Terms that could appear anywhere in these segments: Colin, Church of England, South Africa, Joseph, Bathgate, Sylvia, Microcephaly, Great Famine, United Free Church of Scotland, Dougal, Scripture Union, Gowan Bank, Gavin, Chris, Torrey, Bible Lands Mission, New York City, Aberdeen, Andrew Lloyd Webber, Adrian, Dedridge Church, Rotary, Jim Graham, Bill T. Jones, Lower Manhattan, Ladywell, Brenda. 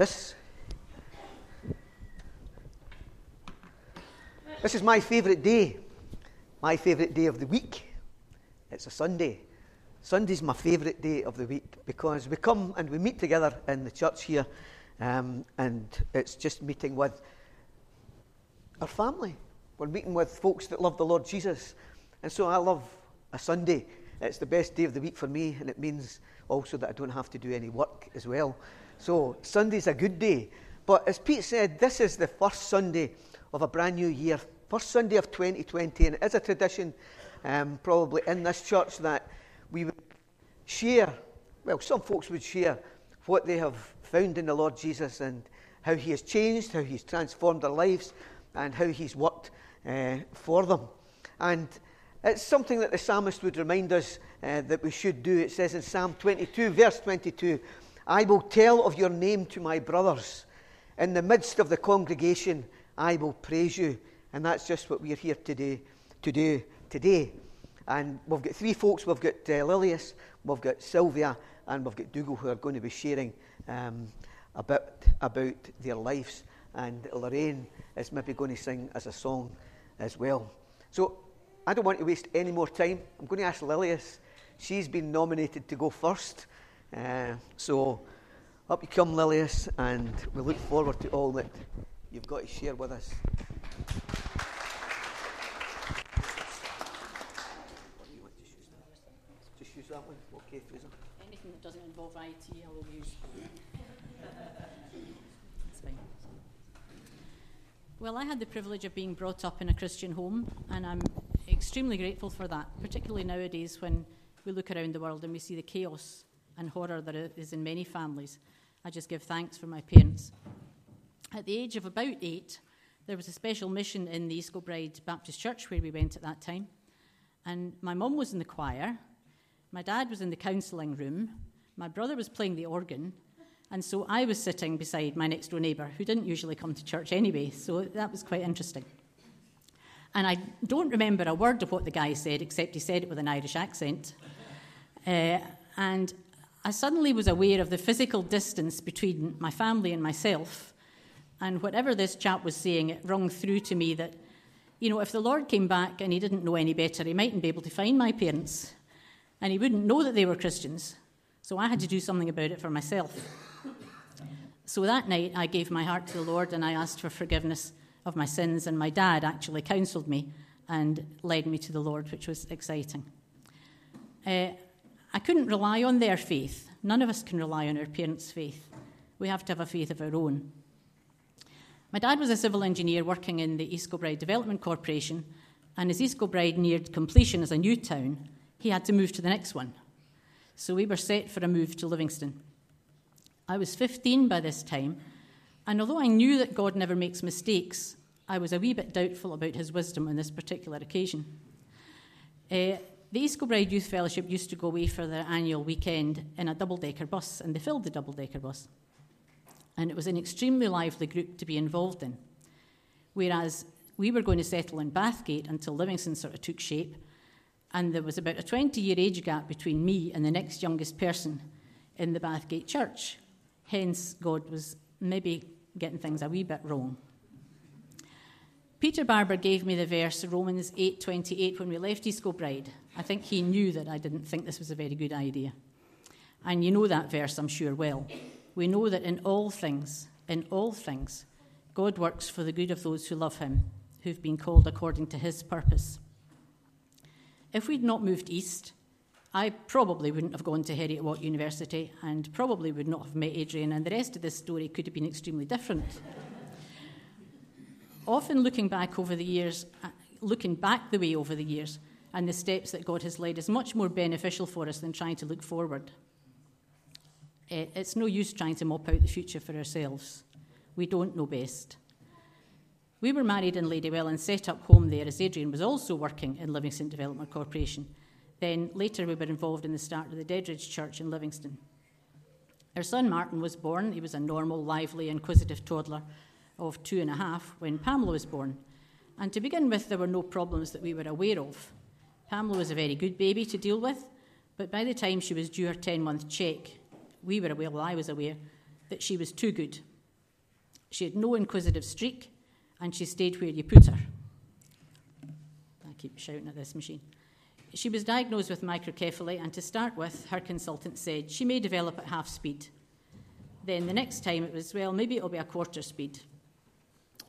This is my favourite day of the week. It's a Sunday. Sunday's my favourite day of the week because we come and we meet together in the church here, and it's just meeting with our family. We're meeting with folks that love the Lord Jesus, and so I love a Sunday. It's the best day of the week for me, and it means also that I don't have to do any work as well. So Sunday's a good day. But as Pete said, this is the first Sunday of a brand new year, first Sunday of 2020, and it is a tradition probably in this church that we would share, well, some folks would share what they have found in the Lord Jesus and how he has changed, how he's transformed their lives, and how he's worked for them. And it's something that the psalmist would remind us that we should do. It says in Psalm 22, verse 22, "I will tell of your name to my brothers. In the midst of the congregation, I will praise you." And that's just what we're here today to do today. And we've got three folks. We've got Lilius, we've got Sylvia, and we've got Dougal, who are going to be sharing a bit about their lives. And Lorraine is maybe going to sing as a song as well. So I don't want to waste any more time. I'm going to ask Lilius. She's been nominated to go first. So up you come, Lilius, and we look forward to all that you've got to share with us. What do you want to choose now? Just use that one? Okay, Fraser. Anything that doesn't involve IT, I will use. That's fine. Well, I had the privilege of being brought up in a Christian home, and I'm extremely grateful for that, particularly nowadays when we look around the world and we see the chaos and horror that is in many families. I just give thanks for my parents. At the age of about 8, there was a special mission in the East Kilbride Baptist Church where we went at that time, and my mum was in the choir, my dad was in the counselling room, my brother was playing the organ, and so I was sitting beside my next door neighbour, who didn't usually come to church anyway, so that was quite interesting. And I don't remember a word of what the guy said, except he said it with an Irish accent. And I suddenly was aware of the physical distance between my family and myself. And whatever this chap was saying, it rung through to me that, you know, if the Lord came back and he didn't know any better, he mightn't be able to find my parents. And he wouldn't know that they were Christians. So I had to do something about it for myself. So that night, I gave my heart to the Lord and I asked for forgiveness of my sins, and my dad actually counselled me and led me to the Lord, which was exciting. I couldn't rely on their faith. None of us can rely on our parents' faith. We have to have a faith of our own. My dad was a civil engineer working in the East Kilbride Development Corporation, and as East Kilbride neared completion as a new town, he had to move to the next one. So we were set for a move to Livingston. I was 15 by this time, and although I knew that God never makes mistakes, I was a wee bit doubtful about his wisdom on this particular occasion. The East Kilbride Youth Fellowship used to go away for their annual weekend in a double-decker bus, and they filled the double-decker bus. And it was an extremely lively group to be involved in. Whereas we were going to settle in Bathgate until Livingston sort of took shape, and there was about a 20-year age gap between me and the next youngest person in the Bathgate church. Hence, God was maybe getting things a wee bit wrong. Peter Barber gave me the verse Romans 8:28 when we left East Kilbride. I think he knew that I didn't think this was a very good idea. And you know that verse, I'm sure, well. We know that in all things, God works for the good of those who love him, who've been called according to his purpose. If we'd not moved east, I probably wouldn't have gone to Heriot-Watt University and probably would not have met Adrian, and the rest of this story could have been extremely different. Often looking back the way over the years and the steps that God has led is much more beneficial for us than trying to look forward. It's no use trying to mop out the future for ourselves. We don't know best. We were married in Ladywell and set up home there as Adrian was also working in Livingston Development Corporation. Then later we were involved in the start of the Dedridge Church in Livingston. Our son Martin was born. He was a normal, lively, inquisitive toddler of 2.5 when Pamela was born. And to begin with, there were no problems that we were aware of. Pamela was a very good baby to deal with, but by the time she was due her 10-month check, I was aware that she was too good She had no inquisitive streak, and she stayed where you put her. I keep shouting at this machine. She was diagnosed with microcephaly, and to start with, her consultant said, she may develop at half speed. Then the next time it was, well, maybe it'll be a quarter speed.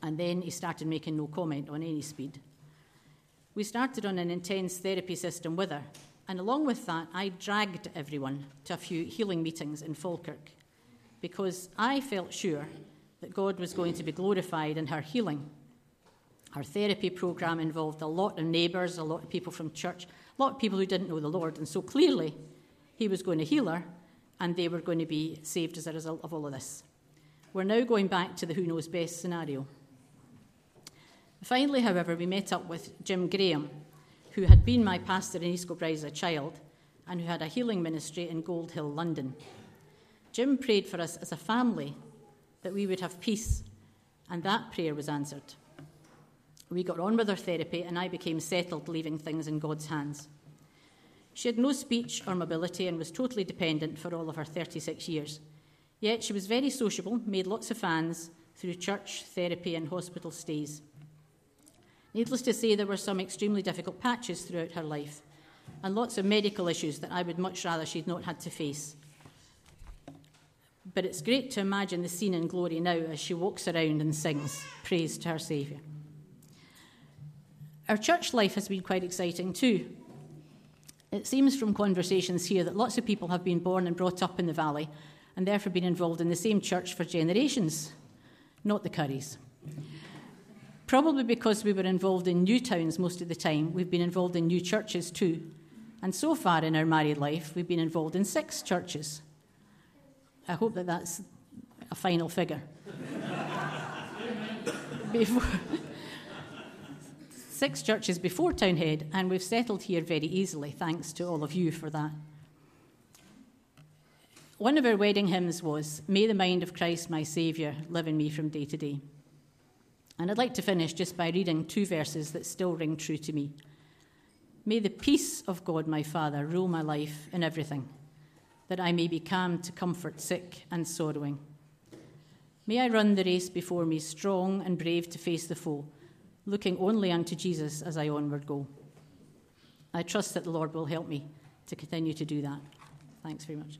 And then he started making no comment on any speed. We started on an intense therapy system with her, and along with that, I dragged everyone to a few healing meetings in Falkirk, because I felt sure that God was going to be glorified in her healing. Our therapy programme involved a lot of neighbours, a lot of people from church, a lot of people who didn't know the Lord, and so clearly he was going to heal her, and they were going to be saved as a result of all of this. We're now going back to the who knows best scenario. Finally, however, we met up with Jim Graham, who had been my pastor in East Kilbride as a child and who had a healing ministry in Gold Hill, London. Jim prayed for us as a family that we would have peace, and that prayer was answered. We got on with our therapy, and I became settled, leaving things in God's hands. She had no speech or mobility and was totally dependent for all of her 36 years. Yet she was very sociable, made lots of fans through church, therapy and hospital stays. Needless to say, there were some extremely difficult patches throughout her life and lots of medical issues that I would much rather she'd not had to face. But it's great to imagine the scene in glory now as she walks around and sings praise to her Saviour. Our church life has been quite exciting too. It seems from conversations here that lots of people have been born and brought up in the valley and therefore been involved in the same church for generations, not the Curries. Probably because we were involved in new towns most of the time, we've been involved in new churches too. And so far in our married life, we've been involved in 6 churches. I hope that that's a final figure. Before 6 churches before Townhead, and we've settled here very easily, thanks to all of you for that. One of our wedding hymns was, "May the mind of Christ, my Saviour, live in me from day to day." And I'd like to finish just by reading 2 verses that still ring true to me. May the peace of God, my Father, rule my life in everything, that I may be calm to comfort sick and sorrowing. May I run the race before me, strong and brave to face the foe, looking only unto Jesus as I onward go. I trust that the Lord will help me to continue to do that. Thanks very much.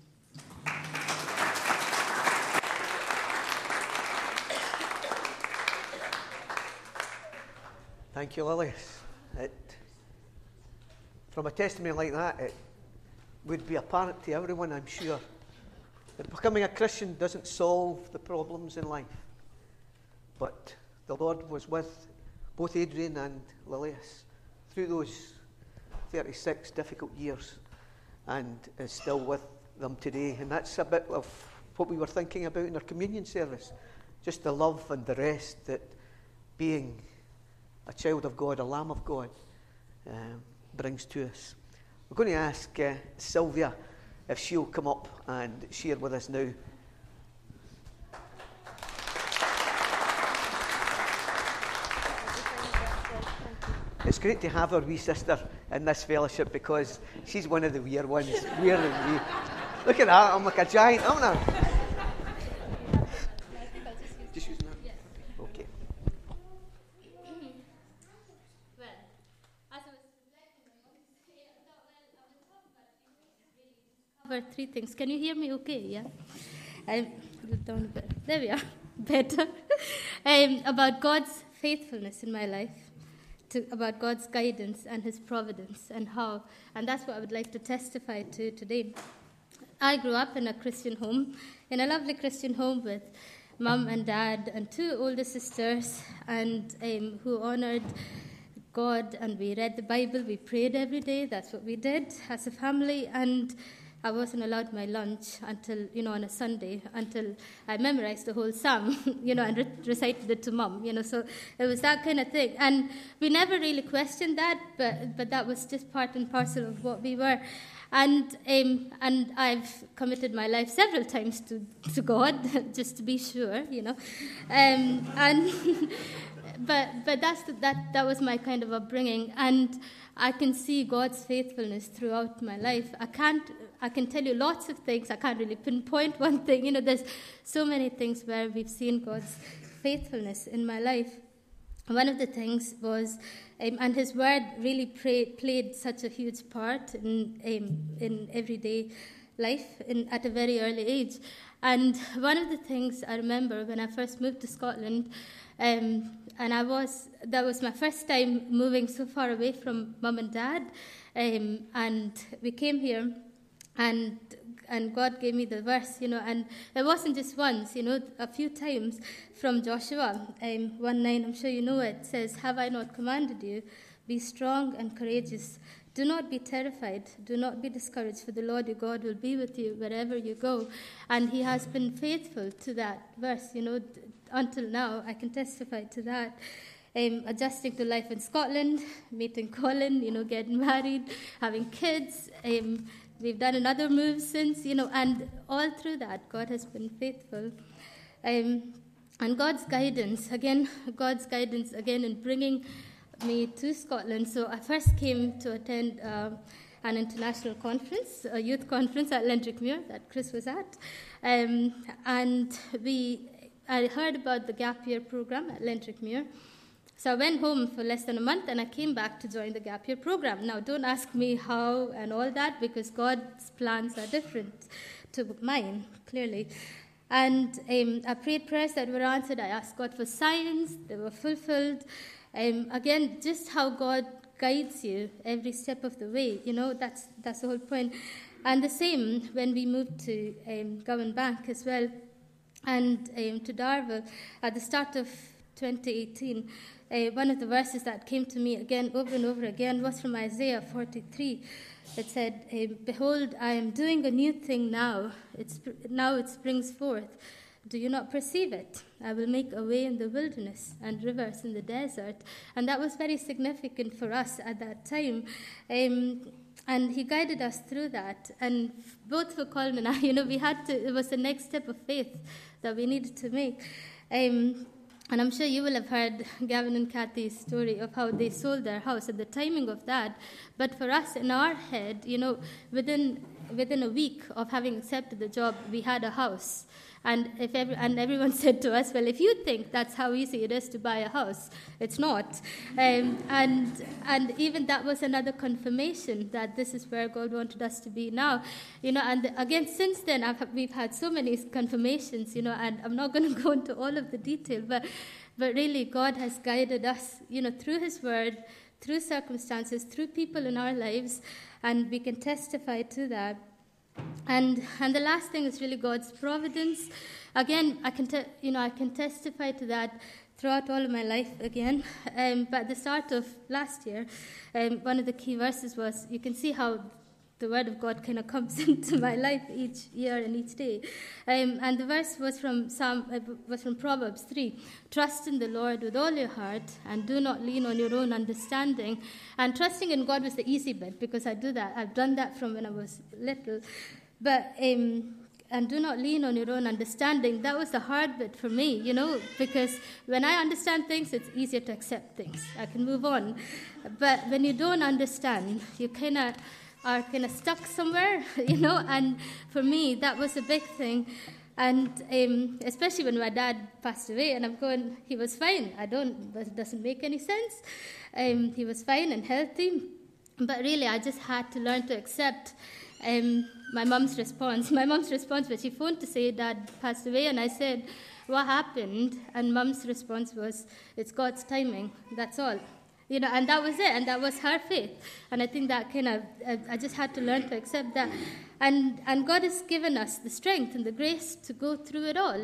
Thank you, Lilius. From a testimony like that, it would be apparent to everyone, I'm sure, that becoming a Christian doesn't solve the problems in life. But the Lord was with both Adrian and Lilius through those 36 difficult years and is still with them today. And that's a bit of what we were thinking about in our communion service, just the love and the rest that being a child of God, a lamb of God, brings to us. We're going to ask Sylvia if she'll come up and share with us now. It's great to have our wee sister in this fellowship because she's one of the weird ones. Weird and wee. Look at that, I'm like a giant, aren't I? Three things. Can you hear me okay? Yeah. There we are. Better. About God's faithfulness in my life, about God's guidance and his providence and how. And that's what I would like to testify to today. I grew up in a Christian home, in a lovely Christian home with mum and dad and 2 older sisters and who honoured God, and we read the Bible, we prayed every day. That's what we did as a family, and I wasn't allowed my lunch until, on a Sunday, until I memorized the whole psalm, and recited it to mum, so it was that kind of thing. And we never really questioned that, but that was just part and parcel of what we were. And I've committed my life several times to God, just to be sure, But that was my kind of upbringing, and I can see God's faithfulness throughout my life. I can tell you lots of things. I can't really pinpoint one thing. There's so many things where we've seen God's faithfulness in my life. One of the things was, and his word really played such a huge part in everyday life at a very early age. And one of the things I remember when I first moved to Scotland, and that was my first time moving so far away from mum and dad, and we came here, and God gave me the verse, and it wasn't just once, a few times from Joshua 1:9, I'm sure you know it, says, "Have I not commanded you? Be strong and courageous. Do not be terrified. Do not be discouraged, for the Lord your God will be with you wherever you go." And he has been faithful to that verse, until now. I can testify to that. Adjusting to life in Scotland, meeting Colin, getting married, having kids. We've done another move since, and all through that, God has been faithful. And God's guidance again in bringing me to Scotland. So I first came to attend an international conference, a youth conference at Lendrick Muir that Chris was at, and I heard about the gap year program at Lendrick Muir. So I went home for less than a month, and I came back to join the gap year program. Now, don't ask me how and all that, because God's plans are different to mine, clearly. And I prayed prayers that were answered. I asked God for signs. They were fulfilled. Again, just how God guides you every step of the way. That's the whole point. And the same when we moved to Gowan Bank as well, and to Darvel at the start of 2018. One of the verses that came to me again over and over again was from Isaiah 43. It said, "Behold, I am doing a new thing now. Now it springs forth. Do you not perceive it? I will make a way in the wilderness and rivers in the desert." And that was very significant for us at that time. And he guided us through that. And both for Colin and I, it was the next step of faith that we needed to make. And I'm sure you will have heard Gavin and Kathy's story of how they sold their house and the timing of that. But for us, in our head, within a week of having accepted the job, we had a house. And everyone said to us, "Well, if you think that's how easy it is to buy a house, it's not." And even that was another confirmation that this is where God wanted us to be now. And again, since then, we've had so many confirmations, and I'm not going to go into all of the detail, but really God has guided us, through his word, through circumstances, through people in our lives, and we can testify to that. And the last thing is really God's providence. Again, I can testify to that throughout all of my life again. But at the start of last year, one of the key verses was, you can see how the word of God kind of comes into my life each year and each day. And the verse was from Proverbs 3. "Trust in the Lord with all your heart and do not lean on your own understanding." And trusting in God was the easy bit, because I do that. I've done that from when I was little. But and do not lean on your own understanding. That was the hard bit for me, because when I understand things, it's easier to accept things. I can move on. But when you don't understand, you are kind of stuck somewhere, and for me that was a big thing. And especially when my dad passed away, and I'm going, he was fine, it doesn't make any sense, he was fine and healthy, but really I just had to learn to accept my mum's response. My mum's response was, she phoned to say Dad passed away, and I said, "What happened?" And mum's response was, "It's God's timing, that's all." And that was it, and that was her faith. And I think that I just had to learn to accept that. And God has given us the strength and the grace to go through it all,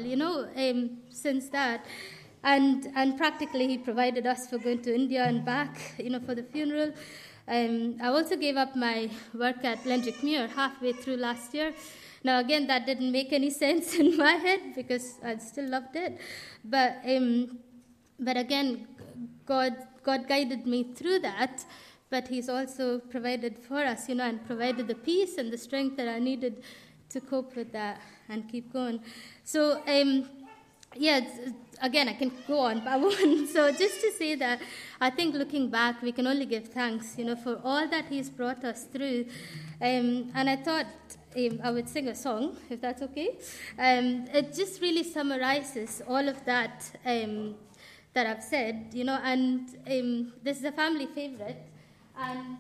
since that. And practically he provided us for going to India and back, for the funeral. I also gave up my work at Lendrick Muir halfway through last year. Now, again, that didn't make any sense in my head, because I still loved it. But again, God guided me through that, but he's also provided for us, and provided the peace and the strength that I needed to cope with that and keep going. So yeah, again, I can go on, but I won't. So just to say that I think looking back, we can only give thanks, you know, for all that he's brought us through. And I thought I would sing a song, if that's okay. It just really summarizes all of that that I've said, you know, and this is a family favorite. And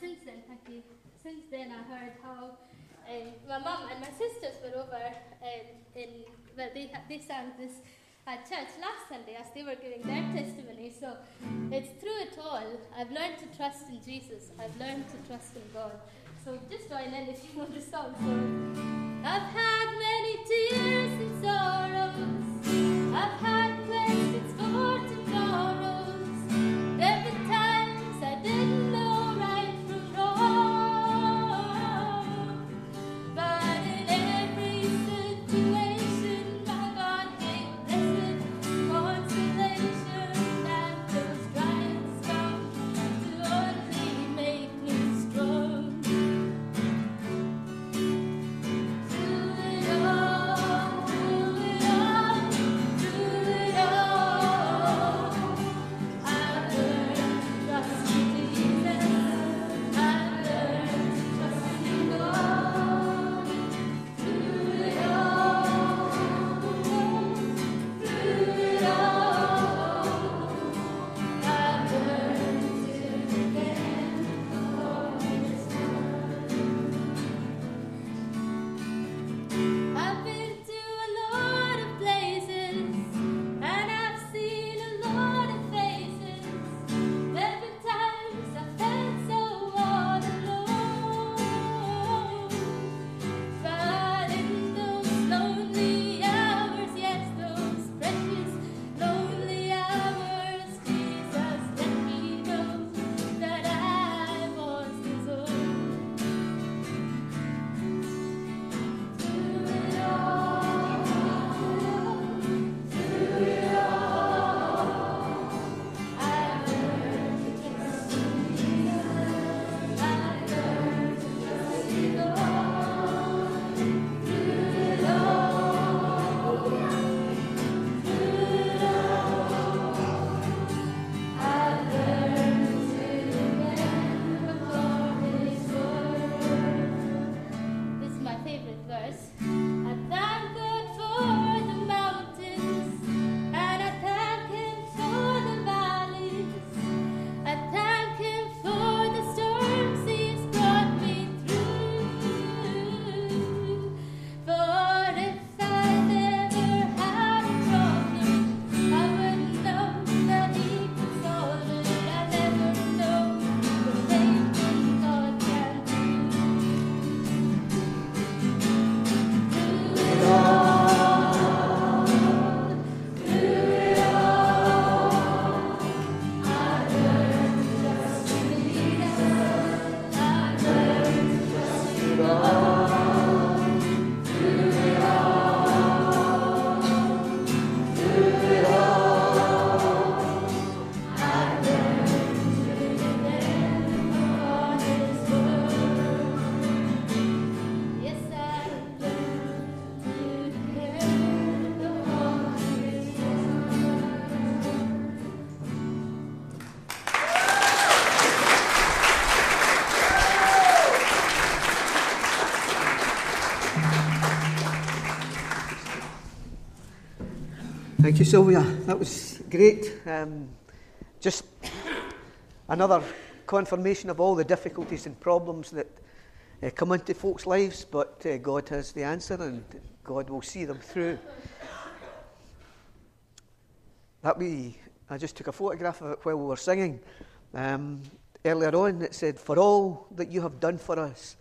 since then, thank you. Since then, I heard how my mum and my sisters were over they sang this at church last Sunday as they were giving their testimony. So it's through it all. I've learned to trust in Jesus. I've learned to trust in God. So just join in if you know the song. So I've had many tears and sorrows. I've had questions for tomorrows. There were times I didn't know. Thank you, Sylvia. That was great. Just another confirmation of all the difficulties and problems that come into folks' lives, but God has the answer and God will see them through. I just took a photograph of it while we were singing. Earlier on it said, "For all that you have done for us,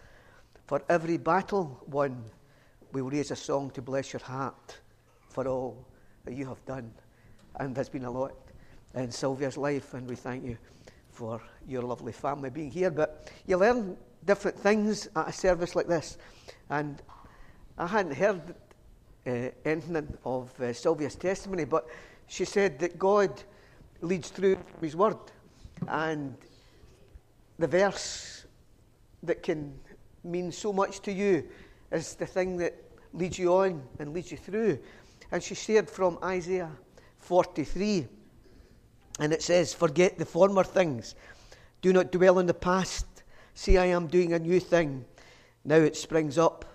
for every battle won, we will raise a song to bless your heart for all that you have done." And there's been a lot in Sylvia's life, and we thank you for your lovely family being here. But you learn different things at a service like this, and I hadn't heard anything of Sylvia's testimony, but she said that God leads through his word, and the verse that can mean so much to you is the thing that leads you on and leads you through. And she shared from Isaiah 43. And it says, "Forget the former things. Do not dwell on the past. See, I am doing a new thing. Now it springs up.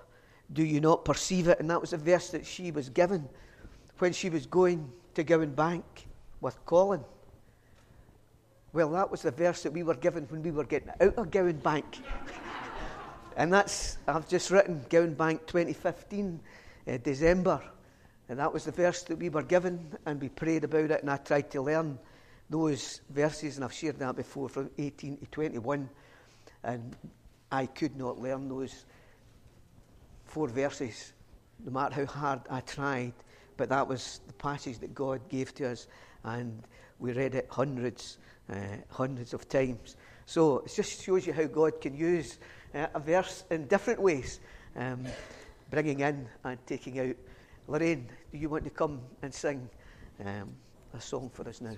Do you not perceive it?" And that was a verse that she was given when she was going to Gowan Bank with Colin. Well, that was the verse that we were given when we were getting out of Gowan Bank. And that's, I've just written, Gowan Bank 2015, December. And that was the verse that we were given, and we prayed about it, and I tried to learn those verses, and I've shared that before, from 18 to 21. And I could not learn those four verses, no matter how hard I tried. But that was the passage that God gave to us, and we read it hundreds of times. So it just shows you how God can use a verse in different ways, bringing in and taking out. Lorraine, do you want to come and sing a song for us now?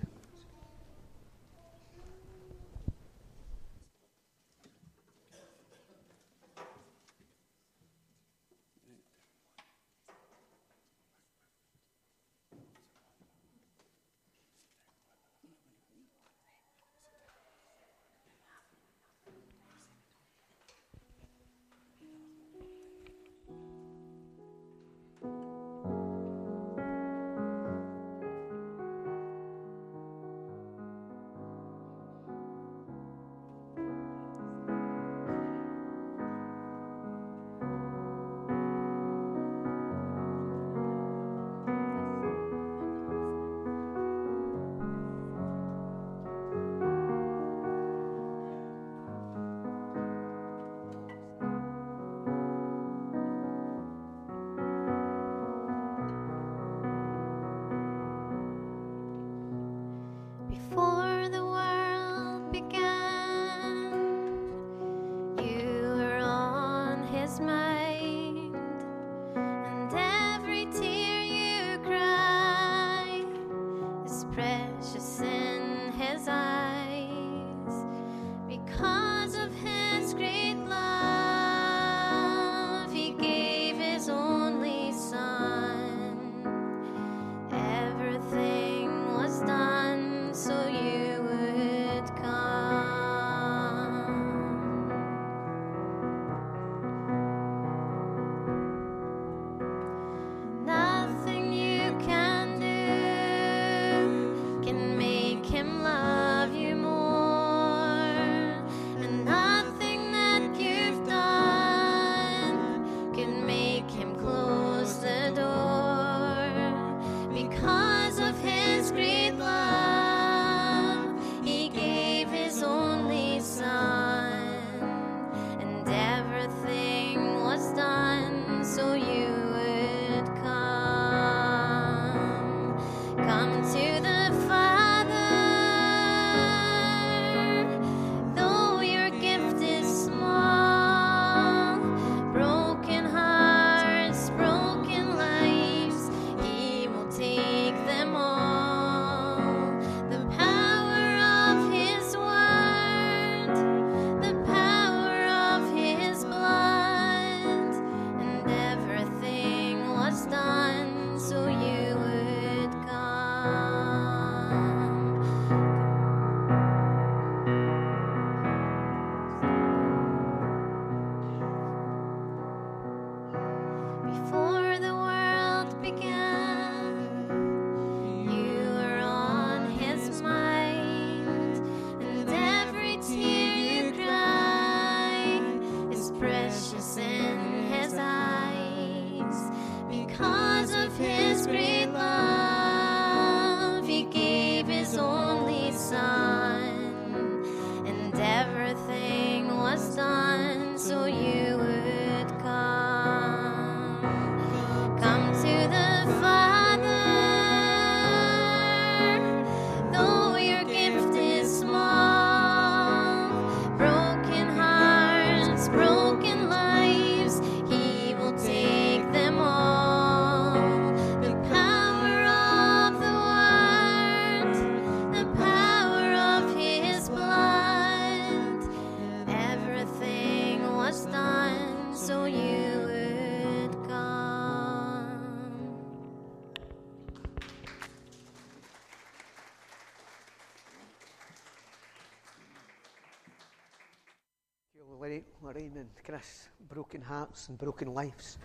Lorraine and Chris, broken hearts and broken lives,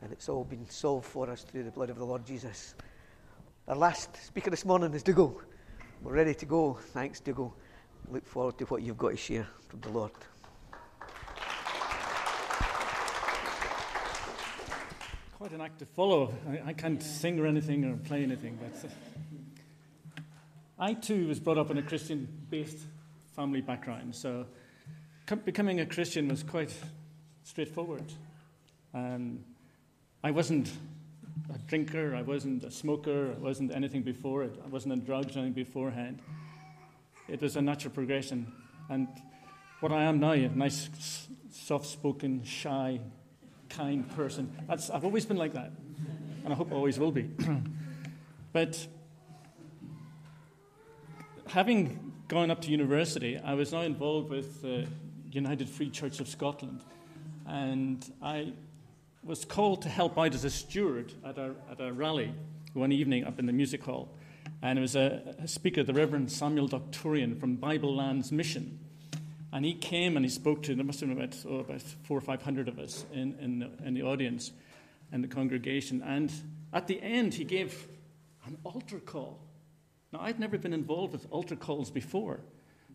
and it's all been solved for us through the blood of the Lord Jesus. Our last speaker this morning is Dougal. We're ready to go. Thanks, Dougal. Look forward to what you've got to share from the Lord. Quite an act to follow. I can't sing or anything or play anything, but I too was brought up in a Christian-based family background, so becoming a Christian was quite straightforward. I wasn't a drinker, I wasn't a smoker, I wasn't anything before it, I wasn't on drugs or anything beforehand. It was a natural progression, and what I am now, a nice, soft-spoken, shy, kind person, I've always been like that, and I hope I always will be. But having gone up to university, I was now involved with the United Free Church of Scotland, and I was called to help out as a steward at a rally one evening up in the music hall. And it was a speaker, the Reverend Samuel Doctorian from Bible Lands Mission. And he came and he spoke to, there must have been about 400 or 500 of us in the audience and the congregation. And at the end, he gave an altar call. Now, I'd never been involved with altar calls before.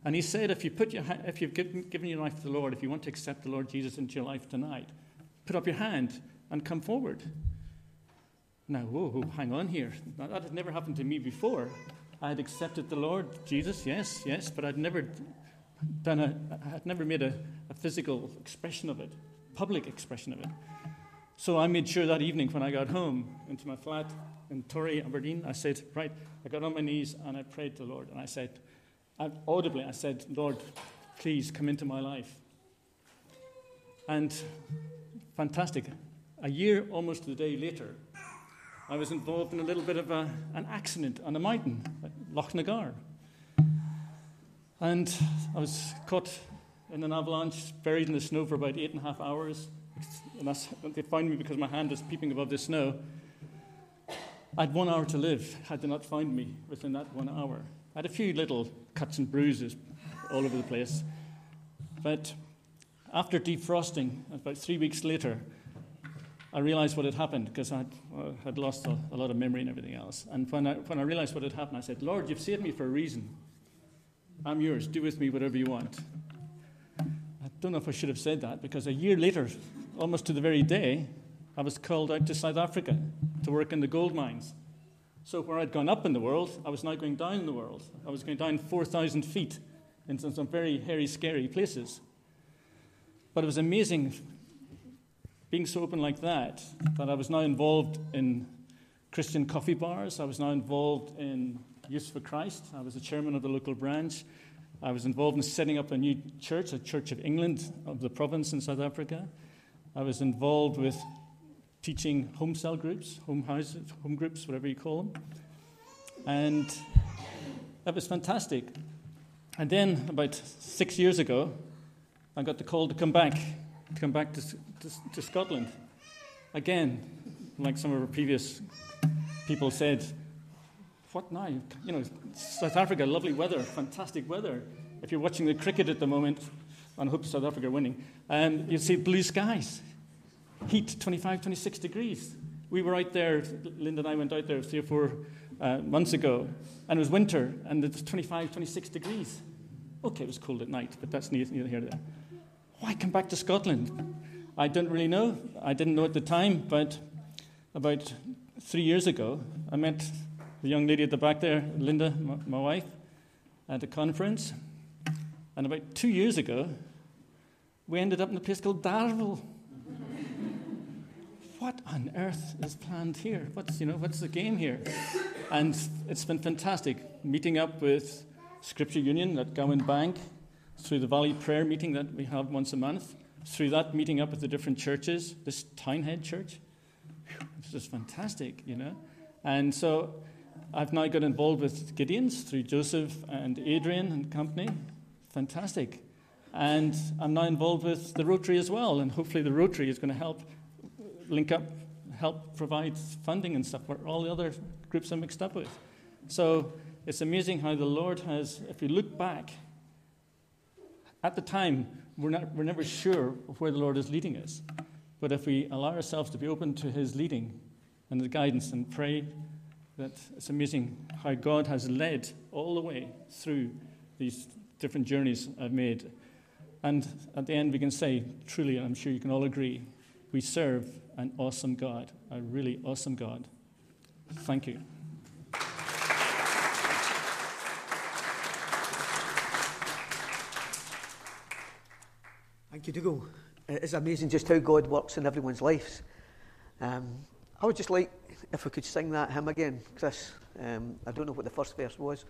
And he said, if you've given your life to the Lord, if you want to accept the Lord Jesus into your life tonight, put up your hand and come forward. Now, whoa, hang on here. Now, that had never happened to me before. I had accepted the Lord Jesus, yes, but I had never made a physical expression of it, public expression of it. So I made sure that evening when I got home into my flat in Torrey, Aberdeen, I said, right, I got on my knees and I prayed to the Lord. And I said, audibly, I said, Lord, please come into my life. And fantastic. A year almost to the day later, I was involved in a little bit of an accident on a mountain at Loch Nagar. And I was caught in an avalanche, buried in the snow for about 8.5 hours. And they found me because my hand was peeping above the snow. I had 1 hour to live had they not found me within that 1 hour. I had a few little cuts and bruises all over the place. But after defrosting, about 3 weeks later, I realized what had happened, because I had lost a lot of memory and everything else. And when I realized what had happened, I said, Lord, you've saved me for a reason. I'm yours. Do with me whatever you want. I don't know if I should have said that, because a year later, almost to the very day, I was called out to South Africa to work in the gold mines. So where I'd gone up in the world, I was now going down in the world. I was going down 4,000 feet in some very hairy, scary places. But it was amazing, being so open like that, that I was now involved in Christian coffee bars. I was now involved in Youth for Christ. I was the chairman of the local branch. I was involved in setting up a new church, a Church of England of the province in South Africa. I was involved with teaching home cell groups, home houses, home groups, whatever you call them. And that was fantastic. And then about 6 years ago, I got the call to come back to Scotland. Again, like some of our previous people said, what now? You know, South Africa, lovely weather, fantastic weather. If you're watching the cricket at the moment, and I hope South Africa are winning, you'll see blue skies, heat 25, 26 degrees. We were out there, Linda and I went out there 3 or 4 months ago, and it was winter, and it was 25, 26 degrees. Okay, it was cold at night, but that's neither here nor there. Why come back to Scotland? I don't really know. I didn't know at the time, but about 3 years ago, I met the young lady at the back there, Linda, my wife, at a conference. And about 2 years ago, we ended up in a place called Darvel. What on earth is planned here? What's the game here? And it's been fantastic meeting up with Scripture Union at Gowan Bank, through the Valley Prayer meeting that we have once a month, through that meeting up with the different churches, this Townhead Church. It's just fantastic, you know. And so I've now got involved with Gideon's through Joseph and Adrian and company. Fantastic. And I'm now involved with the Rotary as well, and hopefully the Rotary is going to help link up, help provide funding and stuff where all the other groups are mixed up with. So it's amazing how the Lord has, if you look back, at the time, we're never sure of where the Lord is leading us. But if we allow ourselves to be open to his leading and the guidance and pray, that it's amazing how God has led all the way through these different journeys I've made. And at the end, we can say, truly, and I'm sure you can all agree, we serve an awesome God, a really awesome God. Thank you. Thank you, Dougal. It's amazing just how God works in everyone's lives. I would just like, if we could sing that hymn again, Chris. I don't know what the first verse was.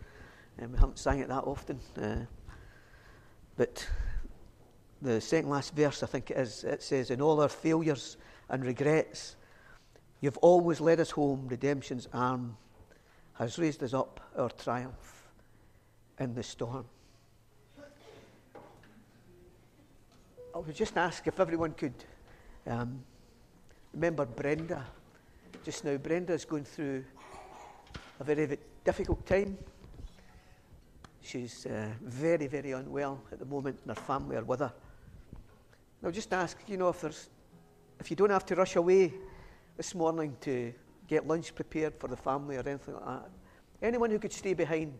We haven't sang it that often. But the second last verse, I think it is, it says, "In all our failures and regrets, you've always led us home. Redemption's arm has raised us up, our triumph in the storm." I would just ask if everyone could remember Brenda just now. Brenda is going through a very difficult time. She's very, very unwell at the moment, and her family are with her. Now, just ask, you know, if you don't have to rush away this morning to get lunch prepared for the family or anything like that, anyone who could stay behind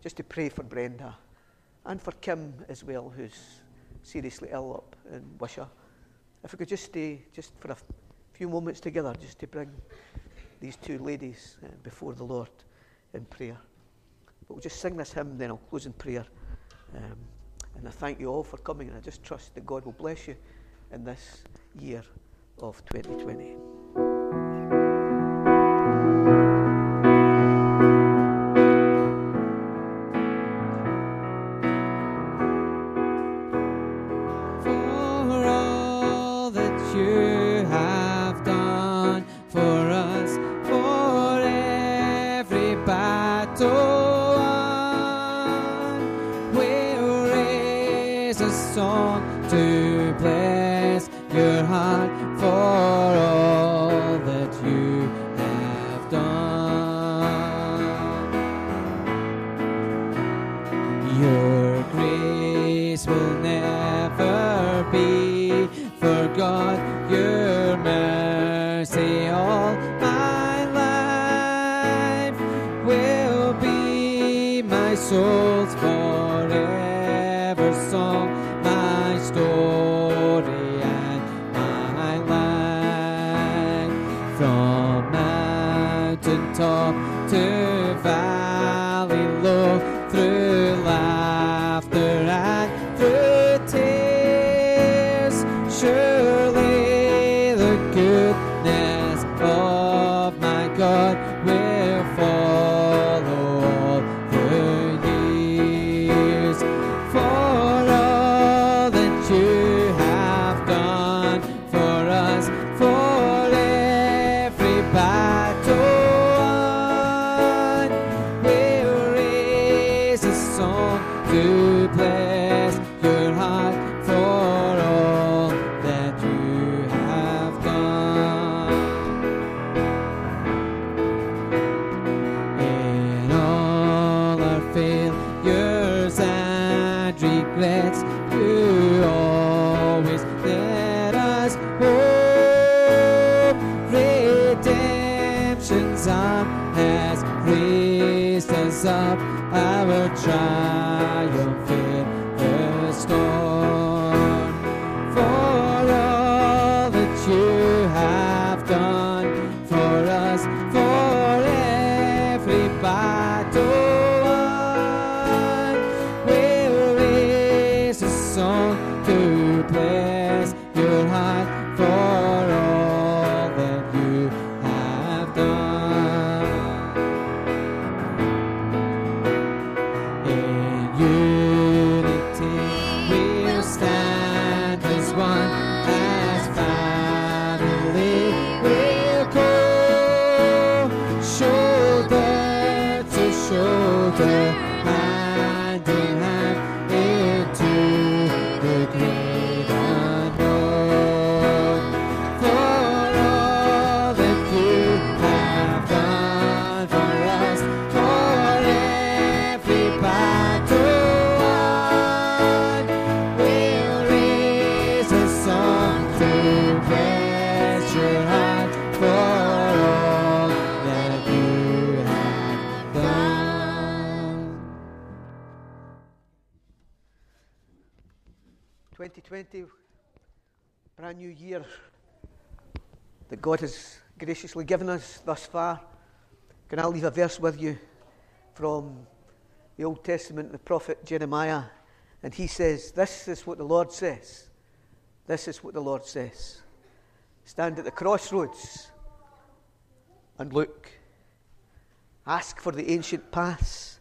just to pray for Brenda and for Kim as well, who's seriously ill up in Wisher. If we could just stay just for a few moments together just to bring these two ladies before the Lord in prayer. But we'll just sing this hymn, then I'll close in prayer. And I thank you all for coming, and I just trust that God will bless you in this year of 2020. 2020, brand new year that God has graciously given us thus far. Can I leave a verse with you from the Old Testament, the prophet Jeremiah? And he says, this is what the Lord says. This is what the Lord says. Stand at the crossroads and look. Ask for the ancient paths.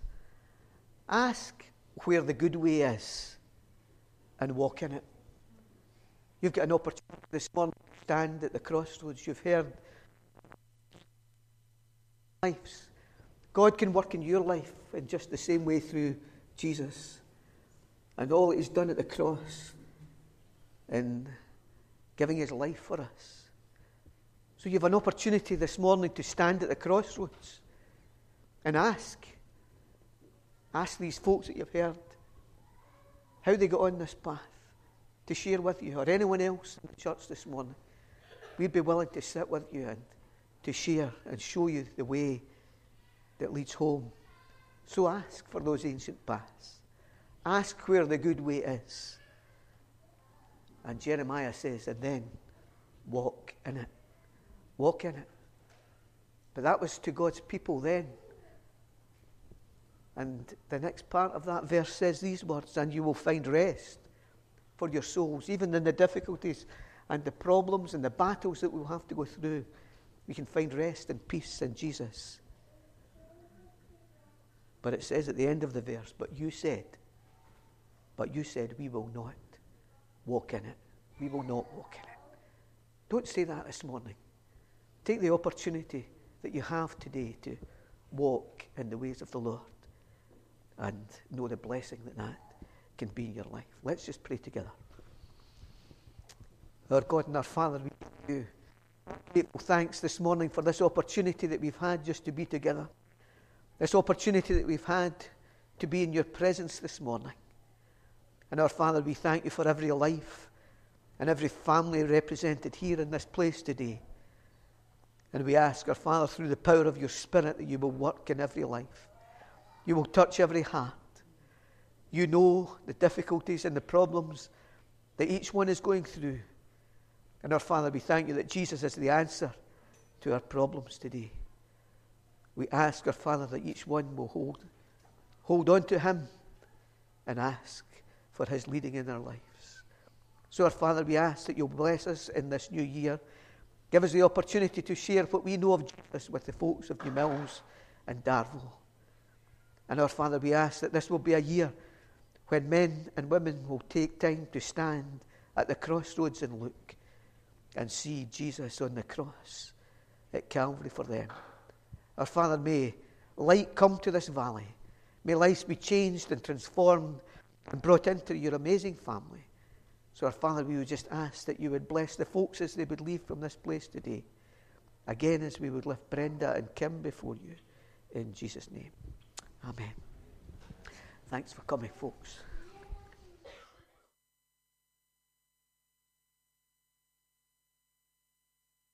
Ask where the good way is and walk in it. You've got an opportunity this morning to stand at the crossroads. You've heard lives. God can work in your life in just the same way through Jesus. And all that he's done at the cross in giving his life for us. So you have an opportunity this morning to stand at the crossroads and ask. Ask these folks that you've heard how they got on this path to share with you, or anyone else in the church this morning. We'd be willing to sit with you and to share and show you the way that leads home. So ask for those ancient paths. Ask where the good way is. And Jeremiah says, and then walk in it. Walk in it. But that was to God's people then. And the next part of that verse says these words, and you will find rest for your souls, even in the difficulties and the problems and the battles that we'll have to go through. We can find rest and peace in Jesus. But it says at the end of the verse, but you said, we will not walk in it. We will not walk in it. Don't say that this morning. Take the opportunity that you have today to walk in the ways of the Lord, and know the blessing that can be in your life. Let's just pray together. Our God and our Father, we give you grateful thanks this morning for this opportunity that we've had just to be together. This opportunity that we've had to be in your presence this morning. And our Father, we thank you for every life and every family represented here in this place today. And we ask, our Father, through the power of your Spirit, that you will work in every life. You will touch every heart. You know the difficulties and the problems that each one is going through. And our Father, we thank you that Jesus is the answer to our problems today. We ask, our Father, that each one will hold on to him and ask for his leading in our lives. So, our Father, we ask that you'll bless us in this new year. Give us the opportunity to share what we know of Jesus with the folks of New Mills and Darvel. And our Father, we ask that this will be a year when men and women will take time to stand at the crossroads and look and see Jesus on the cross at Calvary for them. Our Father, may light come to this valley. May lives be changed and transformed and brought into your amazing family. So our Father, we would just ask that you would bless the folks as they would leave from this place today. Again, as we would lift Brenda and Kim before you, in Jesus' name. Amen. Thanks for coming, folks.